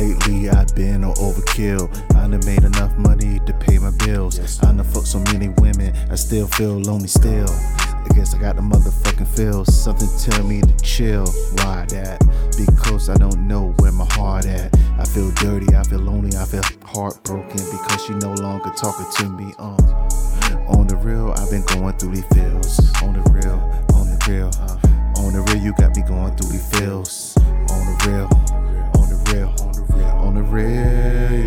Lately I've been on overkill. I done made enough money to pay my bills. I done fucked so many women, I still feel lonely still. I guess I got the motherfucking feels. Something tell me to chill. Why that? Because I don't know where my heart at. I feel dirty, I feel lonely, I feel heartbroken because you no longer talking to me. On the real, I've been going through these feels. On the real, you got me going through these feels. On the real, you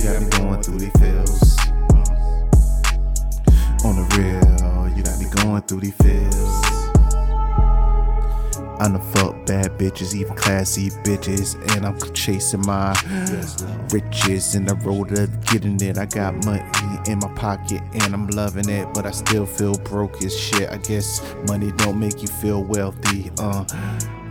got me going through these feels. On the real, you got me going through these feels. I done fuck bad bitches, even classy bitches, and I'm chasing my riches, and the road to getting it. I got money in my pocket and I'm loving it, but I still feel broke as shit. I guess money don't make you feel wealthy.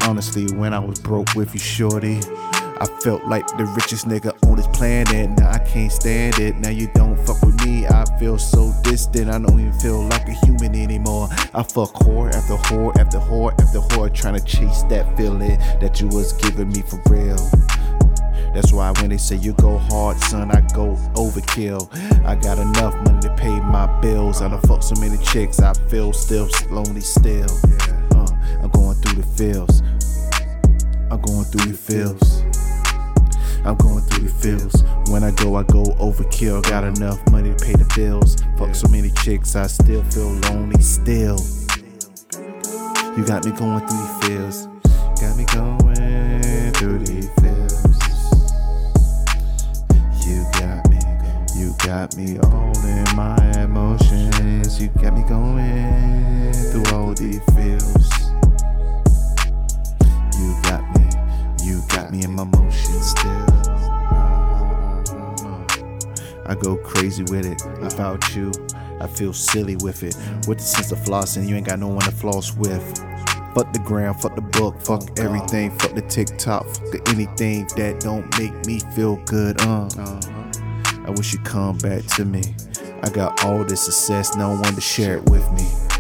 Honestly, when I was broke with you, shorty, I felt like the richest nigga on this planet. Now I can't stand it. Now you don't fuck with me. I feel so distant. I don't even feel like a human anymore. I fuck whore after whore after whore after whore, trying to chase that feeling that you was giving me for real. That's why when they say you go hard, son, I go overkill. I got enough money to pay my bills. I done fucked so many chicks. I feel still lonely still. I'm going through the feels. I'm going through the fields. When I go overkill. Got enough money to pay the bills. Fuck so many chicks, I still feel lonely still. You got me going through the fields. Got me going through the fields. You got me all in my emotions. You got me going through all the fields. You got me in my emotions still. I go crazy with it. Without you, I feel silly with it. With the sense of flossing, you ain't got no one to floss with. Fuck the gram, fuck the book, fuck everything, fuck the TikTok, fuck anything that don't make me feel good. I wish you'd come back to me. I got all this success, no one to share it with me.